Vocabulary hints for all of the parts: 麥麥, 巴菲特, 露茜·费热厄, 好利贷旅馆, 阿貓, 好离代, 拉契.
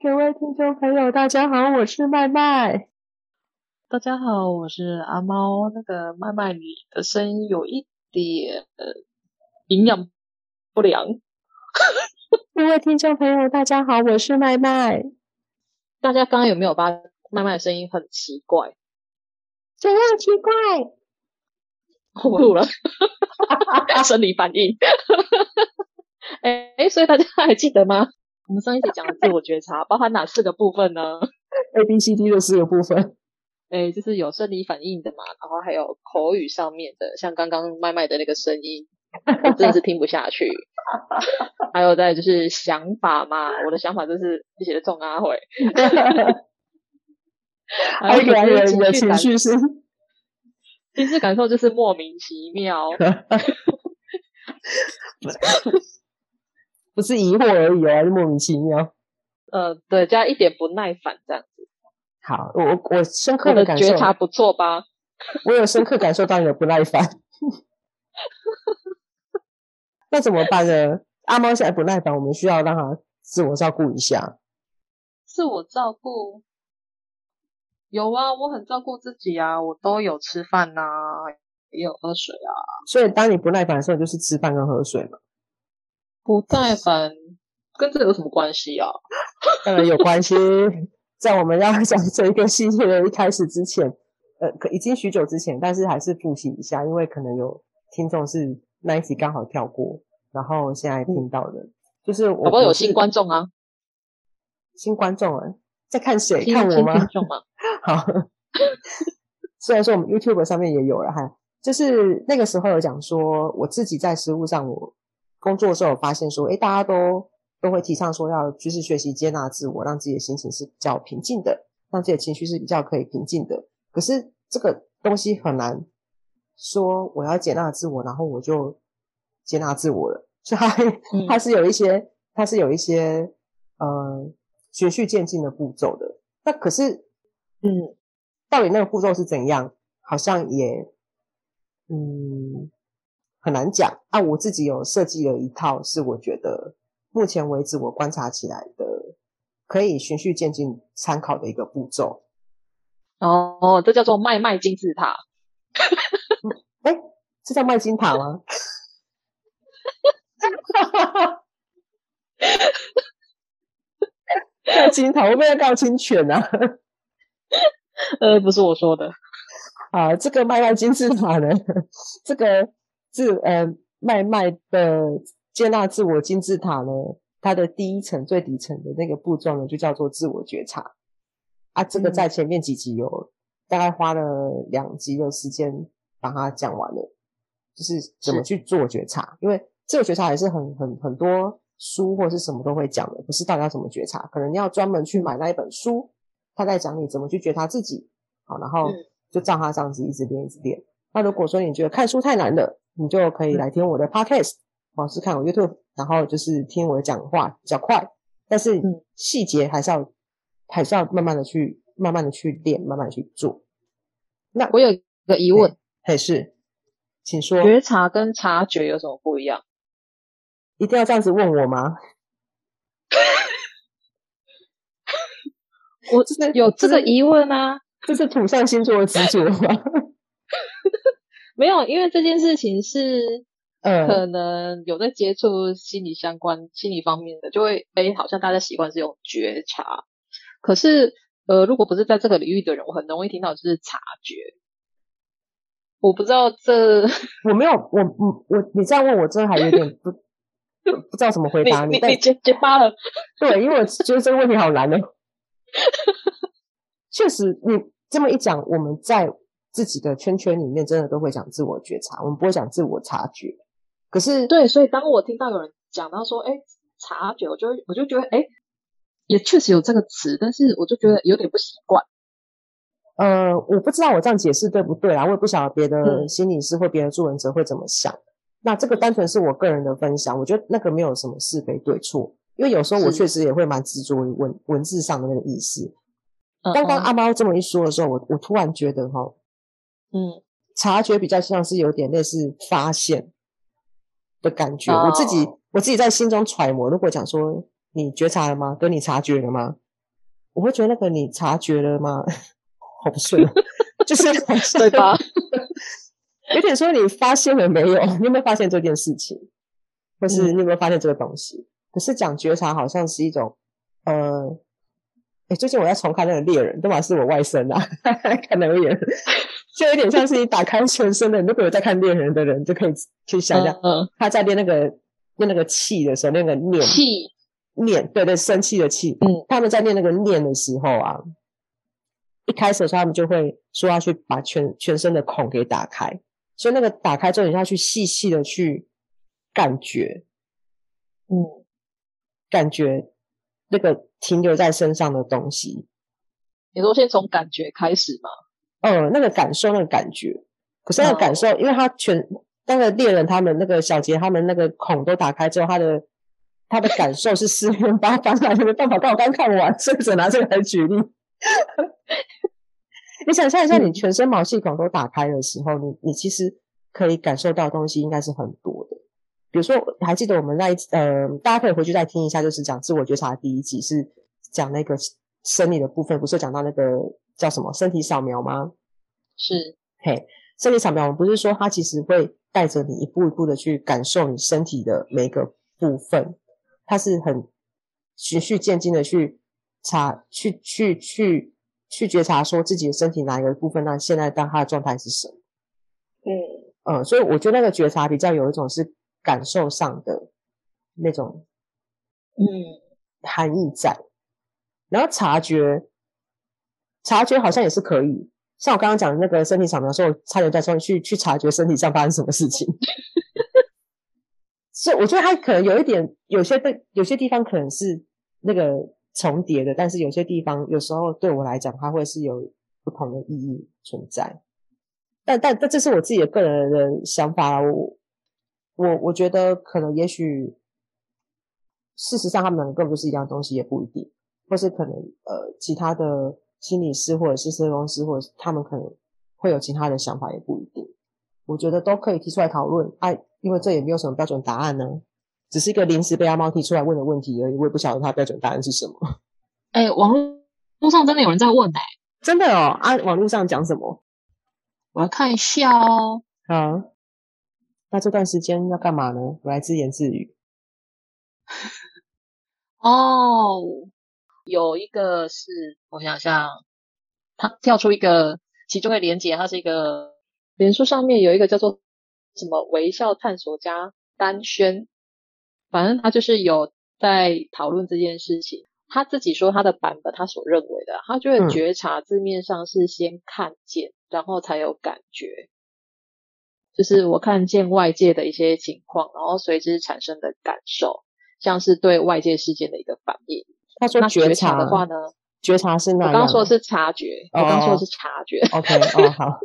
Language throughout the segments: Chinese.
各位听众朋友大家好，我是麦麦。大家好，我是阿猫。那个麦麦，你的声音有一点营养不良。各位听众朋友大家好，我是麦麦。大家刚刚有没有把麦麦的声音很奇怪？怎样奇怪？我吐了，生理反应。所以大家还记得吗？我们上一集讲的自我觉察包含哪四个部分呢？ ABCD 的四个部分，就是有生理反应的嘛，然后还有口语上面的，像刚刚麦麦的那个声音我真的是听不下去。还有再就是想法嘛，我的想法就是一些重阿慧。还有一个人的情绪是情绪感受，就是莫名其妙。不是疑惑而已，还是莫名其妙。对，加一点不耐烦这样子。好，我深刻的感受，我的觉察不错吧？我有深刻感受到你的不耐烦。那怎么办呢？阿猫现在不耐烦，我们需要让他自我照顾一下。自我照顾？有啊，我很照顾自己啊，我都有吃饭啊，也有喝水啊。所以当你不耐烦的时候，就是吃饭跟喝水嘛。不耐烦跟这有什么关系啊？当然有关系。在我们要讲这个系列的一开始之前，已经许久之前，但是还是复习一下，因为可能有听众是那一集刚好跳过，然后现在听到的，就是我不是有新观众啊？新观众啊，在看谁？看我吗？好。虽然说我们 YouTube 上面也有了哈，就是那个时候有讲说，我自己在实务上我工作的时候，我发现说，大家都会提倡说要知识学习、接纳自我，让自己的心情是比较平静的，让自己的情绪是比较可以平静的。可是这个东西很难说，我要接纳自我，然后我就接纳自我了。所以它是有一些循序渐进的步骤的。那可是，到底那个步骤是怎样？好像也很难讲啊。我自己有设计了一套，是我觉得目前为止我观察起来的可以循序渐进参考的一个步骤。哦，这叫做麦麦金字塔。这叫麦金塔吗？麦金塔会不会告侵权啊？不是我说的啊。这个麦麦金字塔呢，这个麦麦的接纳自我金字塔呢，它的第一层最底层的那个步骤呢，就叫做自我觉察啊。这个在前面几集有大概花了2集的时间把它讲完了，就是怎么去自我觉察。因为自我觉察也是很多书或是什么都会讲的，可是到底要怎么觉察，可能要专门去买那一本书，他在讲你怎么去觉察自己。好，然后就照他这样子一直练一直练。那如果说你觉得看书太难了，你就可以来听我的 podcast， 或是看我 YouTube， 然后就是听我讲话比较快。但是细节还是要慢慢的去练，慢慢的去做。那我有一个疑问，是，请说。觉察跟察觉有什么不一样？一定要这样子问我吗？我有这个疑问啊，这是土象星座的执着吗？没有，因为这件事情是可能有在接触心理方面的，就会好像大家习惯是用觉察，可是如果不是在这个领域的人，我很容易听到就是察觉。我不知道这我没有我你这样问我真的还有点不知道怎么回答你。你结巴了？对，因为我觉得这个问题好难哦。确实，你这么一讲，我们在自己的圈圈里面真的都会讲自我觉察，我们不会讲自我察觉。可是对，所以当我听到有人讲到说察觉，我就觉得也确实有这个词，但是我就觉得有点不习惯。我不知道我这样解释对不对啦，我也不晓得别的心理师或别的助人者会怎么想。那这个单纯是我个人的分享，我觉得那个没有什么是非对错，因为有时候我确实也会蛮执着于文字上的那个意思。刚刚阿猫这么一说的时候，我突然觉得齁，察觉比较像是有点类似发现的感觉。我自己在心中揣摩，如果讲说你觉察了吗？跟你察觉了吗？我会觉得那个你察觉了吗？好不顺，就是好像对吧？有点说你发现了没有？你有没有发现这件事情？或是你有没有发现这个东西？可是讲觉察好像是一种最近我在重看那个猎人，都嘛是我外甥啊看那个猎人，就有点像是你打开全身的，如果有在看猎人的人就可以去想一下他在练那个气的时候，那个念，对生气的气，他们在练那个念的时候啊，一开始的时候他们就会说要去把全身的孔给打开，所以那个打开之后你要去细细的去感觉，感觉那个停留在身上的东西。你说先从感觉开始吗？那个感受，那个感觉。可是那个感受，因为他那个猎人他们那个小杰他们那个孔都打开之后，他的感受是四面八方来的，没办法，刚好刚看完，所以只拿这个来举例。你想象一下，你全身毛细孔都打开的时候，你其实可以感受到的东西应该是很多的。比如说，还记得我们那一集，大家可以回去再听一下，就是讲自我觉察的第一集，是讲那个生理的部分，不是讲到那个叫什么身体扫描吗？是，嘿，身体扫描，我们不是说它其实会带着你一步一步的去感受你身体的每一个部分，它是很循序渐进的去查、去觉察，说自己的身体哪一个部分，那现在当它的状态是什么？所以我觉得那个觉察比较有一种是感受上的那种含义在，然后察觉好像也是可以，像我刚刚讲的那个身体扫描的时候，差点在说去察觉身体上发生什么事情所以我觉得它可能有一点有些地方可能是那个重叠的，但是有些地方有时候对我来讲它会是有不同的意义存在，但这是我自己的个人的想法啦。我觉得可能也许事实上他们两个根本就是一样的东西也不一定，或是可能其他的心理师或者是社工师或者他们可能会有其他的想法也不一定，我觉得都可以提出来讨论啊，因为这也没有什么标准答案呢，只是一个临时被阿猫提出来问的问题而已，我也不晓得他标准答案是什么。网络上真的有人在问真的哦啊，网络上讲什么我要看一下哦。好，那这段时间要干嘛呢？我来自言自语。有一个是我想想，他跳出一个其中的连结，它是一个脸书上面有一个叫做什么微笑探索家丹轩，反正他就是有在讨论这件事情。他自己说他的版本，他所认为的，他觉得觉察字面上是先看见，然后才有感觉。就是我看见外界的一些情况，然后随之产生的感受，像是对外界事件的一个反应。他说觉察的话呢，觉察是哪样？我刚说的是察觉，我刚说的是察觉。OK， 好，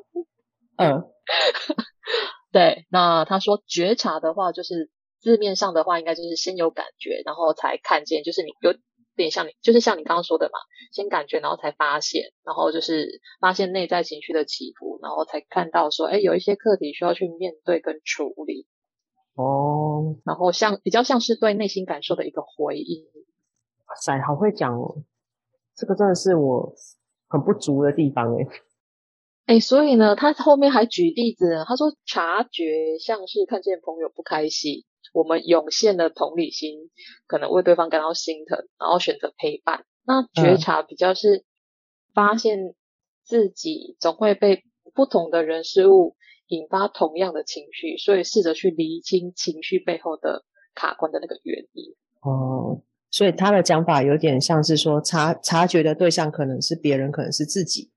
对。那他说觉察的话，就是字面上的话，应该就是先有感觉，然后才看见，就是你有点像你，就是像你刚刚说的嘛，先感觉，然后才发现，然后就是发现内在情绪的起伏，然后才看到说，有一些课题需要去面对跟处理。然后比较像是对内心感受的一个回应。哇塞，好会讲哦！这个真的是我很不足的地方所以呢，他后面还举例子呢，他说察觉像是看见朋友不开心，我们涌现了同理心，可能为对方感到心疼，然后选择陪伴。那觉察比较是发现自己总会被不同的人事物引发同样的情绪，所以试着去厘清情绪背后的卡关的那个原因。所以他的讲法有点像是说，察觉的对象可能是别人，可能是自己，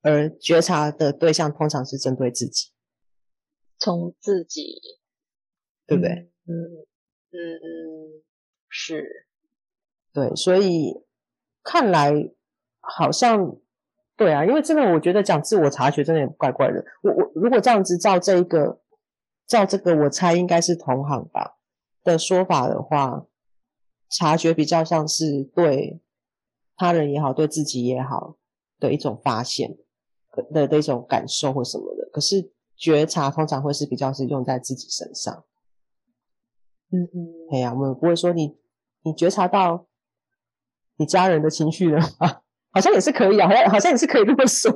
而觉察的对象通常是针对自己，从自己，对不对？是。对，所以看来好像对啊，因为真的我觉得讲自我察觉真的也怪怪的。我如果这样子照这一个照这个我猜应该是同行吧的说法的话，察觉比较像是对他人也好对自己也好的一种发现的一种感受或什么的，可是觉察通常会是比较是用在自己身上。嗯嗯，对啊，我们不会说你觉察到你家人的情绪了吗？好像也是可以啊，好像也是可以这么说，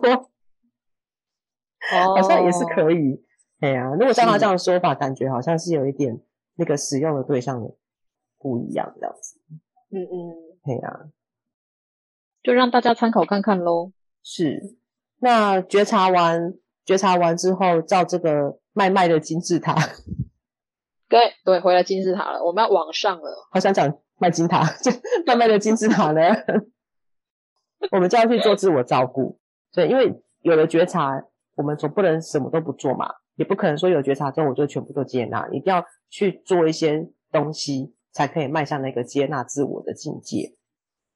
好像也是可以。对啊，如果像他这样的说法，感觉好像是有一点那个使用的对象不一样这样子。嗯嗯，对啊，就让大家参考看看咯。是，那觉察完之后，照这个麦麦的金字塔，对，回来金字塔了，我们要往上了。好想讲麦金塔，麦麦的金字塔呢？我们就要去做自我照顾，对，因为有了觉察，我们总不能什么都不做嘛，也不可能说有觉察之后我就全部都接纳，你一定要去做一些东西，才可以迈向那个接纳自我的境界。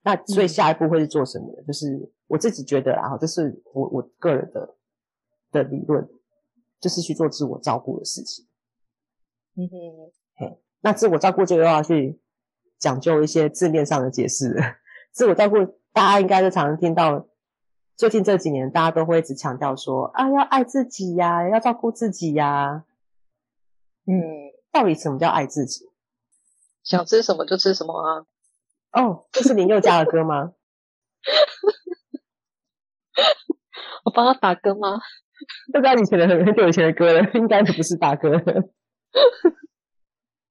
那所以下一步会是做什么呢？就是我自己觉得啦，这是我个人的理论，就是去做自我照顾的事情。嗯哼，那自我照顾就要去讲究一些字面上的解释了。自我照顾大家应该就常常听到，最近这几年大家都会一直强调说啊，要爱自己呀，要照顾自己呀。到底什么叫爱自己？想吃什么就吃什么啊。哦，这是林宥嘉的歌吗？我帮他打歌吗？不知道以前的很久以前的歌了，应该不是打歌了。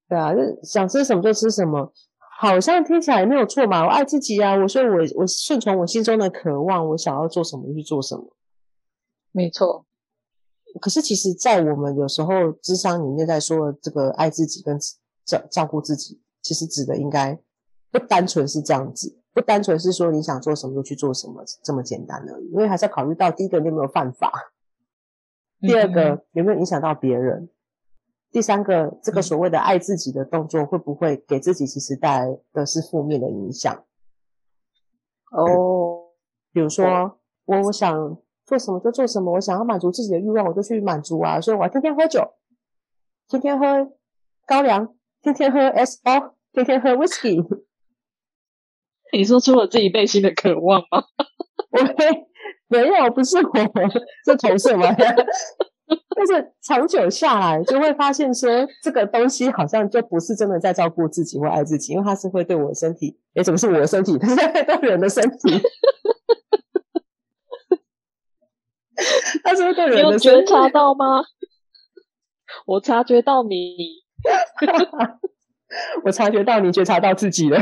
对啊，就想吃什么就吃什么，好像听起来也没有错嘛。我爱自己啊，所以我顺从我心中的渴望，我想要做什么去做什么，没错。可是其实在我们有时候諮商里面在说的这个爱自己跟照顾自己，其实指的应该不单纯是这样子，不单纯是说你想做什么就去做什么这么简单而已，因为还是要考虑到第一个你有没有犯法，第二个有没有影响到别人，第三个这个所谓的爱自己的动作会不会给自己其实带来的是负面的影响。比如说我想做什么就做什么，我想要满足自己的欲望我就去满足啊，所以我要天天喝酒，天天喝高粱，天天喝 SO， 天天喝 Whisky。 你说出了自己内心的渴望吗？没有，不是我，这投射吗？但是长久下来就会发现说这个东西好像就不是真的在照顾自己或爱自己，因为它是会对我的身体，怎么是我的身体，它是对人的身体。它是会对人的身体。你有觉察到吗？我察觉到你。我察觉到你觉察到自己了。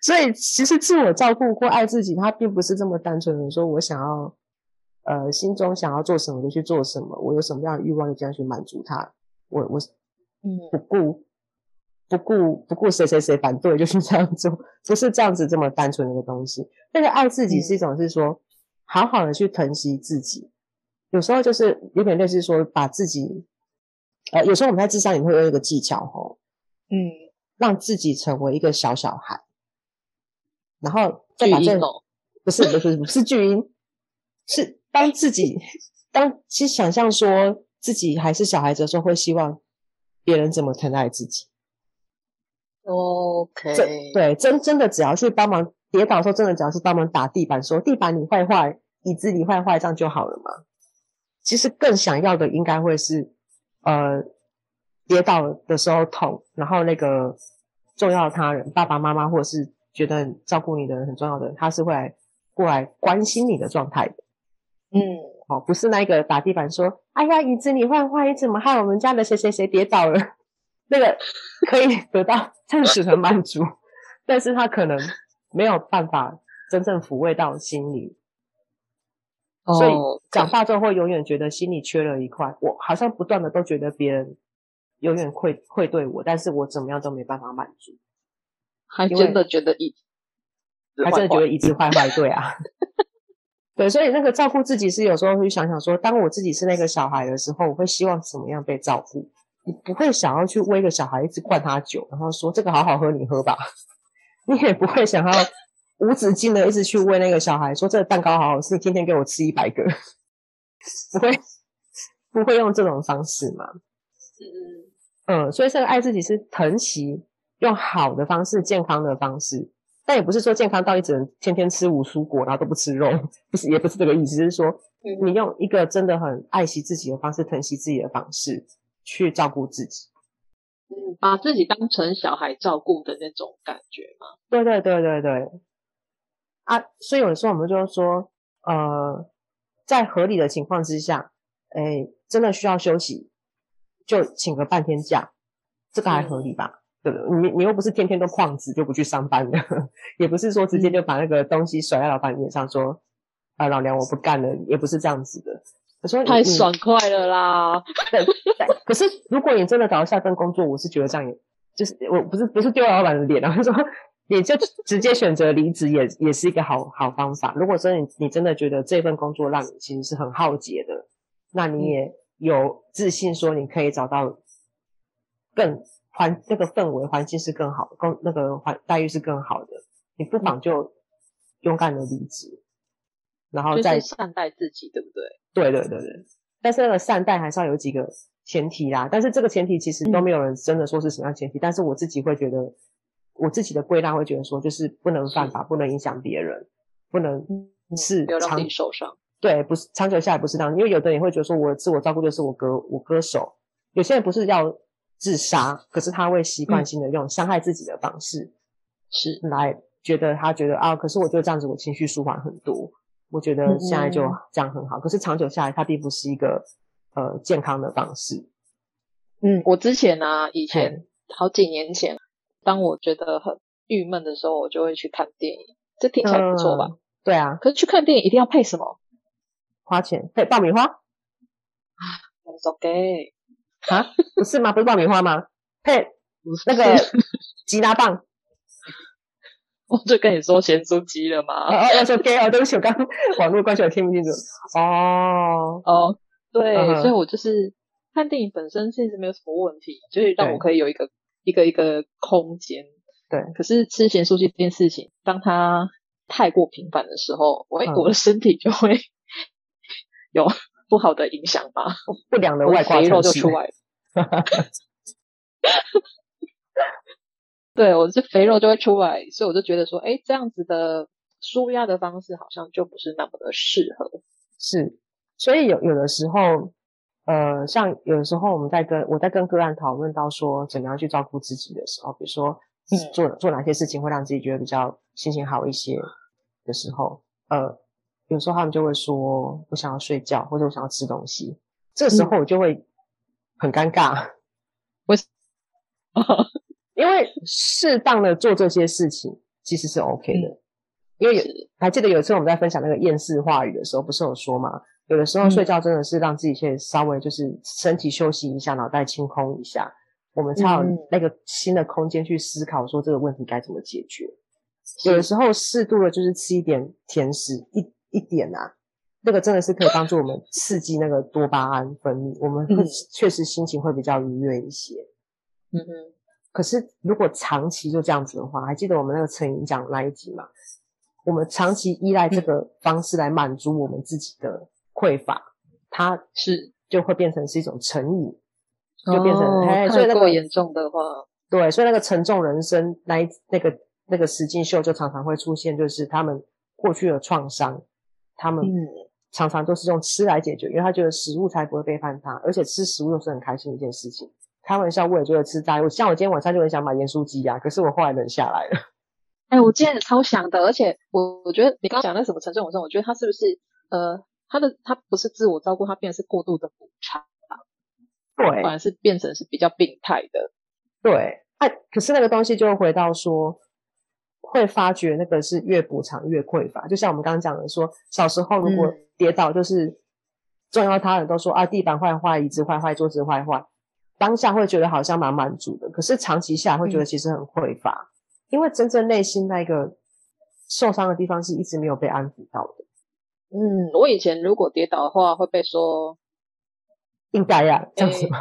所以其实自我照顾或爱自己，它并不是这么单纯的说我想要心中想要做什么就去做什么，我有什么样的欲望就这样去满足它，我不顾谁反对就是这样做，不是这样子这么单纯的一个东西。但是爱自己是一种是说好好的去疼惜自己，有时候就是有点类似说把自己有时候我们在智商里面会用一个技巧让自己成为一个小小孩，然后再把这不是巨婴，是当自己其实想象说自己还是小孩子的时候，会希望别人怎么疼爱自己。OK， 对，真的只要去帮忙跌倒的时候，真的只要是帮忙打地板，说地板你坏坏，椅子你坏坏，这样就好了嘛。其实更想要的应该会是跌倒的时候痛，然后那个重要的他人，爸爸妈妈或者是觉得照顾你的很重要的，他是会过来关心你的状态的。不是那个打地板说哎呀椅子你换换，你怎么害我们家的谁谁谁跌倒了，那个可以得到暂时的满足，但是他可能没有办法真正抚慰到心里。所以长大之后会永远觉得心里缺了一块，我好像不断的都觉得别人永远会对我，但是我怎么样都没办法满足，还真的觉得椅子坏坏，对啊。对，所以那个照顾自己是有时候会想说，当我自己是那个小孩的时候，我会希望怎么样被照顾，你不会想要去喂个小孩一直灌他酒，然后说这个好好喝你喝吧，你也不会想要无止境的一直去喂那个小孩说这个蛋糕好好吃，你天天给我吃100个，不会用这种方式嘛。所以这个爱自己是疼惜，用好的方式，健康的方式，但也不是说健康到底只能天天吃五蔬果然后都不吃肉，不是，也不是这个意思，是说你用一个真的很爱惜自己的方式，疼惜自己的方式去照顾自己，把自己当成小孩照顾的那种感觉嘛。对对对对对啊，所以有时候我们就说在合理的情况之下，真的需要休息就请个半天假，这个还合理吧，对不对？你又不是天天都旷职就不去上班了，也不是说直接就把那个东西甩在老板脸上说老娘我不干了，也不是这样子的。我说太爽快了啦。对，可是如果你真的找到下份工作，我是觉得这样也就是我不是丢老板的脸，然后说你就直接选择离职也是一个好方法。如果真的你真的觉得这份工作让你其实是很耗竭的，那你也有自信说你可以找到更那个氛围环境是更好，那个待遇是更好的，你不妨就勇敢的离职，然后再善待自己，对不对？对对对对，但是那个善待还是要有几个前提啦，但是这个前提其实都没有人真的说是什么样前提，但是我自己会觉得，我自己的归纳会觉得说，就是不能犯法，不能影响别人，不能是不要让自己受伤。对，不是长久下来不是这样，因为有的人也会觉得说，我自我照顾就是我割手，有些人不是要自杀，可是他会习惯性的用伤害自己的方式，是来觉得啊，可是我觉得这样子我情绪舒缓很多，我觉得现在就这样很好，可是长久下来它并不是一个健康的方式。我以前好几年前，当我觉得很郁闷的时候，我就会去看电影，这听起来不错吧？对啊，可是去看电影一定要配什么？花钱配爆米花啊 ？It's okay 啊？不是吗？不是爆米花吗？配那个吉拿棒。我就跟你说咸酥鸡了嘛。It's okay 哦，对不起，我刚网络关系我听不清楚。对，所以我就是看电影本身其实没有什么问题，就是让我可以有一个空间。对，可是吃咸酥鸡这件事情，当它太过频繁的时候，我的身体就会有不好的影响吧，不良的外挂，肥肉就出来了。对，我这肥肉就会出来，所以我就觉得说这样子的舒压的方式好像就不是那么的适合。是，所以有的时候像有的时候我在跟个案讨论到说怎么样去照顾自己的时候，比如说做哪些事情会让自己觉得比较心情好一些的时候，有时候他们就会说我想要睡觉，或者我想要吃东西，这时候我就会很尴尬。因为适当的做这些事情其实是 OK 的，因为还记得有一次我们在分享那个厌世话语的时候，不是有说嘛，有的时候睡觉真的是让自己先稍微就是身体休息一下，脑袋清空一下，我们才有那个新的空间去思考说这个问题该怎么解决。有的时候适度的就是吃一点甜食，一点啊，那个真的是可以帮助我们刺激那个多巴胺分泌，我们会确实心情会比较愉悦一些。可是如果长期就这样子的话，还记得我们那个成瘾讲那一集嘛？我们长期依赖这个方式来满足我们自己的匮乏，它是就会变成是一种成瘾，就变成所以那个严重的话，对，所以那个沉重人生那个实境秀就常常会出现，就是他们过去的创伤，他们常常都是用吃来解决，因为他觉得食物才不会背叛他，而且吃食物又是很开心的一件事情。开玩笑，我也觉得吃炸物，像我今天晚上就很想买盐酥鸡啊，可是我后来忍下来了。我今天也超想的，而且我觉得你刚刚讲那什么沉重人生，我觉得他是不是他不是自我照顾，他变成是过度的补偿，对，反而是变成是比较病态的。对，可是那个东西就会回到说，会发觉那个是越补偿越匮乏。就像我们刚刚讲的说，小时候如果跌倒就是重要，他人都说啊，地板坏坏，椅子坏坏，桌子坏坏。当下会觉得好像蛮满足的，可是长期下来会觉得其实很匮乏，因为真正内心那个受伤的地方是一直没有被安抚到的。我以前如果跌倒的话会被说应该呀，这样子吗？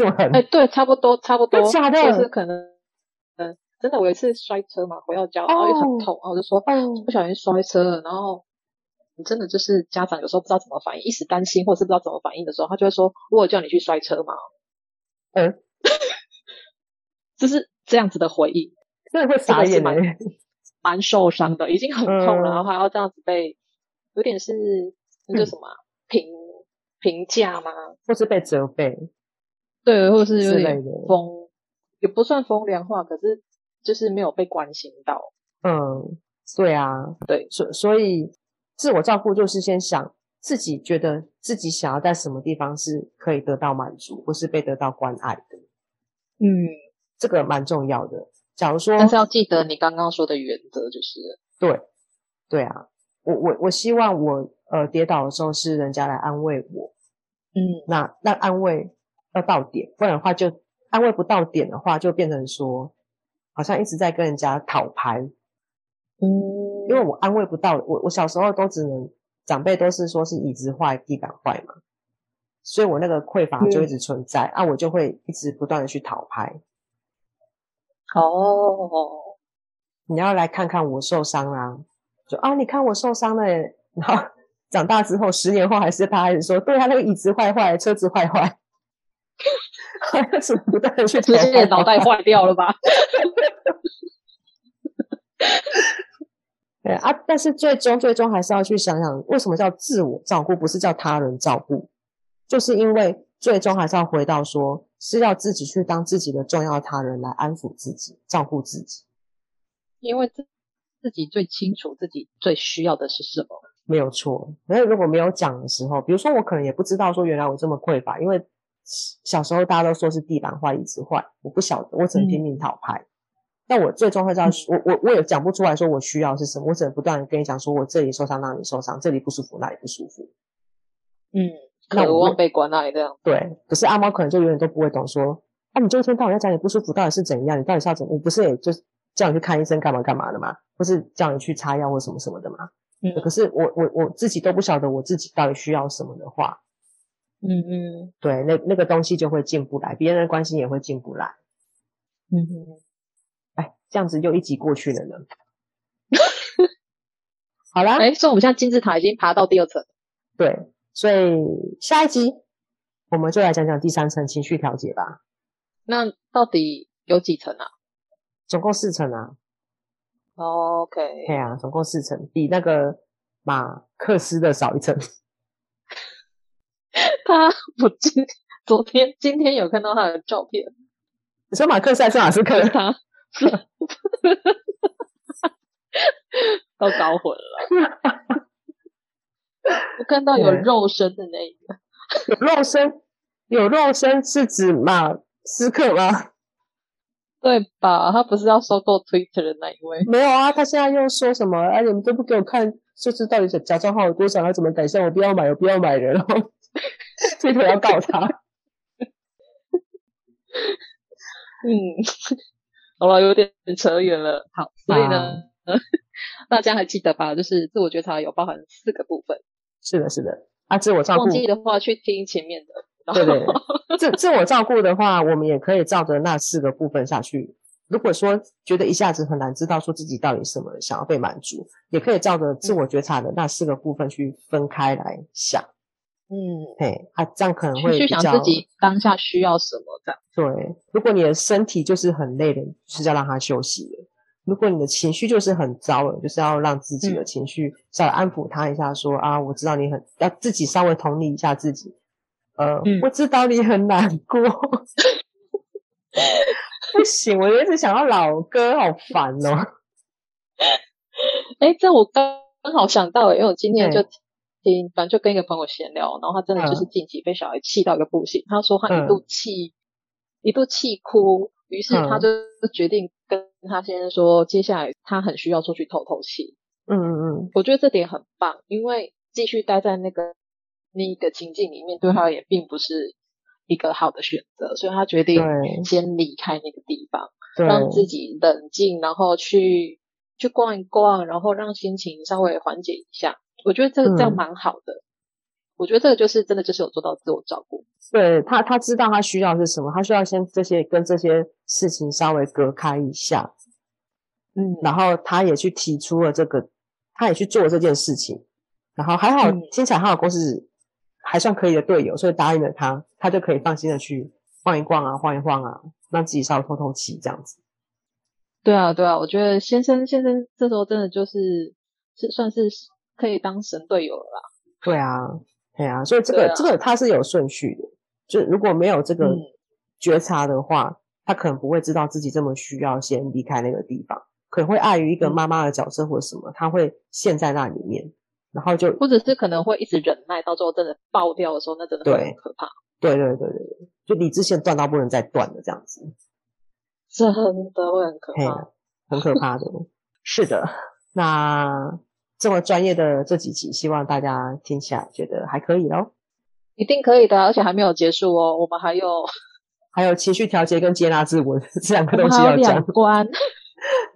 这么狠？哎，对，差不多，假的，就是可能，真的，我有一次摔车嘛，回到家，然后又很痛，然后我就说，不小心摔车了，然后真的就是家长有时候不知道怎么反应，一时担心或是不知道怎么反应的时候，他就会说，我有叫你去摔车嘛，就是这样子的回应，真的会傻眼，蛮受伤的，已经很痛了，然后还要这样子被，有点是那叫什么评价吗？或是被责备？对，或是有点风，也不算风凉话，可是就是没有被关心到。对啊，对，所以自我照顾就是先想自己觉得自己想要在什么地方是可以得到满足，或是被得到关爱的。这个蛮重要的。假如说，但是要记得你刚刚说的原则就是，对啊，我希望我跌倒的时候是人家来安慰我，那安慰要到点，不然的话就安慰不到点的话，就变成说好像一直在跟人家讨牌，因为我安慰不到，我小时候都只能长辈都是说是椅子坏地板坏嘛，所以我那个匮乏就一直存在，我就会一直不断的去讨牌。你要来看看我受伤啦，就你看我受伤了耶，然后长大之后10年后还是他还是说，对啊，那个椅子坏坏，车子坏坏，好像是不断的去讨牌，直接脑袋坏掉了吧？对啊，但是最终还是要去想想，为什么叫自我照顾，不是叫他人照顾？就是因为最终还是要回到说，是要自己去当自己的重要他人来安抚自己，照顾自己，因为自己最清楚自己最需要的是什么。没有错。那如果没有讲的时候，比如说我可能也不知道说原来我这么匮乏，因为小时候大家都说是地板坏椅子坏，我不晓得，我只能拼命讨牌。那我最终会知道，我也讲不出来说我需要是什么，我只能不断的跟你讲说我这里受伤那里受伤，这里不舒服那里不舒服。渴望被关爱这样。对，可是阿猫可能就永远都不会懂说，你这一天到晚在讲你不舒服到底是怎样，你到底是要怎样，我不是也就叫你去看医生干嘛干嘛的嘛，或是叫你去擦药或什么什么的嘛。可是我自己都不晓得我自己到底需要什么的话，对，那个东西就会进不来，别人的关心也会进不来。哎，这样子又一集过去了呢。好啦，所以我们现在金字塔已经爬到第2层。对。所以下一集我们就来讲讲第3层情绪调节吧。那到底有几层啊？总共4层啊。OK。对啊，总共4层，比那个马克思的少1层。我今天有看到他的照片。你说马克思还是马斯克？他都搞混了。我看到有肉身的那一个。有肉身是指马斯克吗？对吧？他不是要收购 Twitter 的那一位？没有啊，他现在又说什么你们都不给我看，就是到底假账号有多少，要怎么改善，我不要买了，然后 Twitter 要告他。好了，有点扯远了。好，所以呢大家还记得吧，就是自我觉察有包含4个部分。是的自我照顾忘记的话去听前面的。对 自我照顾的话，我们也可以照着那4个部分下去。如果说觉得一下子很难知道说自己到底什么想要被满足，也可以照着自我觉察的那4个部分去分开来想。这样可能会比较去想自己当下需要什么这样。对，如果你的身体就是很累的，就是要让它休息的。如果你的情绪就是很糟了，就是要让自己的情绪稍微安抚他一下，说我知道你很，要自己稍微同理一下自己，我知道你很难过。不行，我一直想要老歌，好烦哦。这我刚好想到，因为我今天就听，反正就跟一个朋友闲聊，然后他真的就是近期被小孩气到一个不行，他说他一度气哭，于是他就决定跟他先生说，接下来他很需要出去透透气。我觉得这点很棒，因为继续待在那个情境里面，对他也并不是一个好的选择，所以他决定先离开那个地方，让自己冷静，然后去逛一逛，然后让心情稍微缓解一下。我觉得这样蛮好的。我觉得这个就是真的就是有做到自我照顾。对，他知道他需要是什么，他需要先这些跟这些事情稍微隔开一下。嗯，然后他也去提出了这个，他也去做这件事情。然后还好，听起来他老公是还算可以的队友，所以答应了他，他就可以放心的去逛一逛啊，晃一晃啊，让自己稍微透透气这样子。对啊，对啊，我觉得先生这时候真的就是算是可以当神队友了啦。对啊，对啊，所以这个他是有顺序的，就如果没有这个觉察的话，他可能不会知道自己这么需要先离开那个地方，可能会碍于一个妈妈的角色或什么，他会陷在那里面，然后就或者是可能会一直忍耐，到最后真的爆掉的时候，那真的很可怕。对对对对对，就理智线断到不能再断了这样子。真的会很可怕，很可怕的。是的，那这么专业的这几集，希望大家听起来觉得还可以咯。一定可以的，而且还没有结束哦，我们还有情绪调节跟接纳自我这两个东西要讲。两关，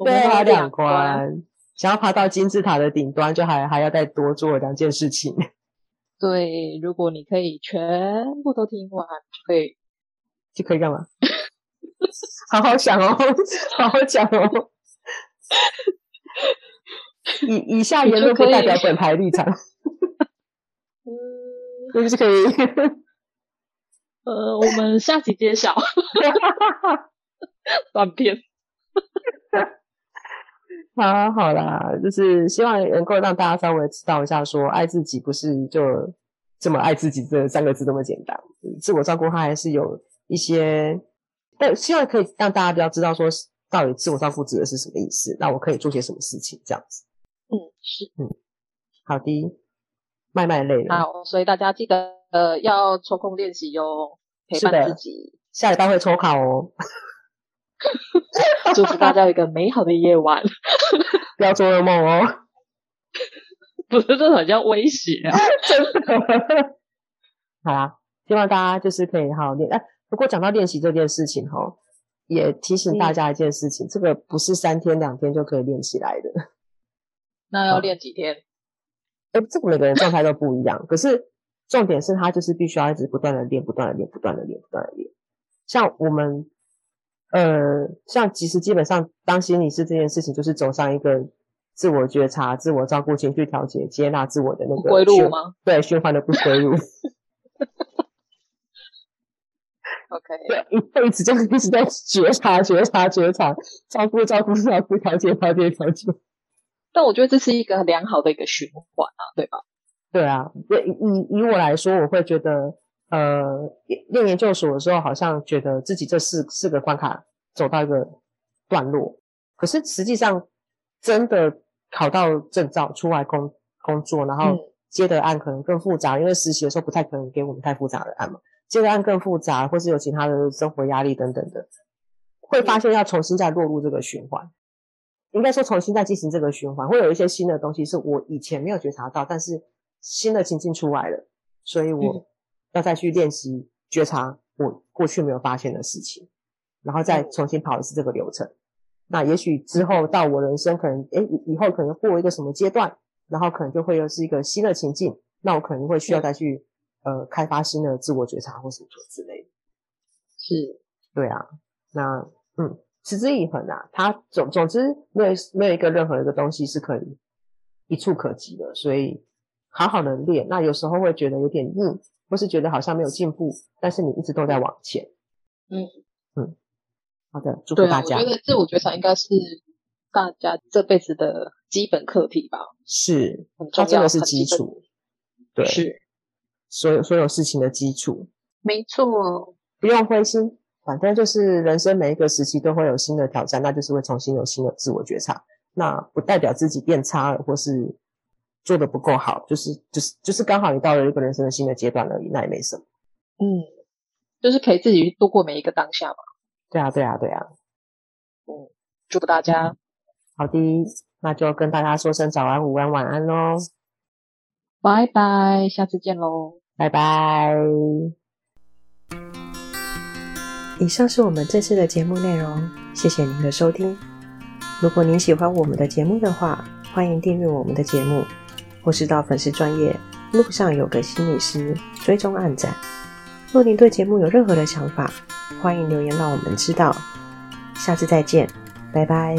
对，还有两关。想要爬到金字塔的顶端，就还要再多做两件事情。对，如果你可以全部都听完，就可以干嘛？好好想哦，好好讲哦。以下言论不代表本台立场。是不是可以？我们下集揭晓。短片。好啦，就是希望能够让大家稍微知道一下说，爱自己不是就这么爱自己这三个字那么简单，自我照顾它还是有一些，但希望可以让大家比较知道说到底自我照顾指的是什么意思，那我可以做些什么事情这样子。是。好的，麦累了。好，所以大家记得要抽空练习哟，陪伴自己。下礼拜会抽考哦。祝福大家有一个美好的夜晚。不要做噩梦哦。不是，这很像威胁啊。真的。好啦，希望大家就是可以好好练。不过讲到练习这件事情齁，也提醒大家一件事情，这个不是3天2天就可以练起来的。那要练几天？这个每个人状态都不一样。可是重点是他就是必须要一直不断的练，不断的练，不断的练，不断的练。像我们像其实基本上当心理师这件事情，就是走上一个自我觉察、自我照顾、情绪调节、接纳自我的那个归路吗？对，循环的不归路。OK， 对，一辈子就是一直在觉察，照顾，调节。但我觉得这是一个良好的一个循环啊，对吧？对啊，以我来说，我会觉得。练研究所的时候，好像觉得自己这四个关卡走到一个段落，可是实际上真的考到证照出来工作，然后接的案可能更复杂，因为实习的时候不太可能给我们太复杂的案嘛，接的案更复杂，或是有其他的生活压力等等的，会发现要重新再落入这个循环，应该说重新再进行这个循环，会有一些新的东西是我以前没有觉察到，但是新的情境出来了，所以我要再去练习觉察我过去没有发现的事情，然后再重新跑一次这个流程。那也许之后到我人生可能以后可能过一个什么阶段，然后可能就会又是一个新的情境，那我可能会需要再去开发新的自我觉察或什么之类的。是，对啊，那持之以恒啊，它总之没有一个任何一个东西是可以一触可及的，所以好好的练。那有时候会觉得有点硬，或是觉得好像没有进步，但是你一直都在往前。好的，祝福大家。对，我觉得自我觉察应该是大家这辈子的基本课题吧。是，很重要，它真的是基础。对，是所有事情的基础。没错，不用灰心，反正就是人生每一个时期都会有新的挑战，那就是会重新有新的自我觉察。那不代表自己变差了，或是做得不够好，就是刚好你到了一个人生的新的阶段而已，那也没什么。就是陪自己度过每一个当下嘛。对啊。祝福大家。好的，那就跟大家说声早安、午安、晚安咯。拜拜，下次见咯。拜拜。以上是我们这次的节目内容，谢谢您的收听。如果您喜欢我们的节目的话，欢迎订阅我们的节目。或是到粉丝专页路上有个心理师追踪按赞。若您对节目有任何的想法，欢迎留言让我们知道。下次再见，拜拜。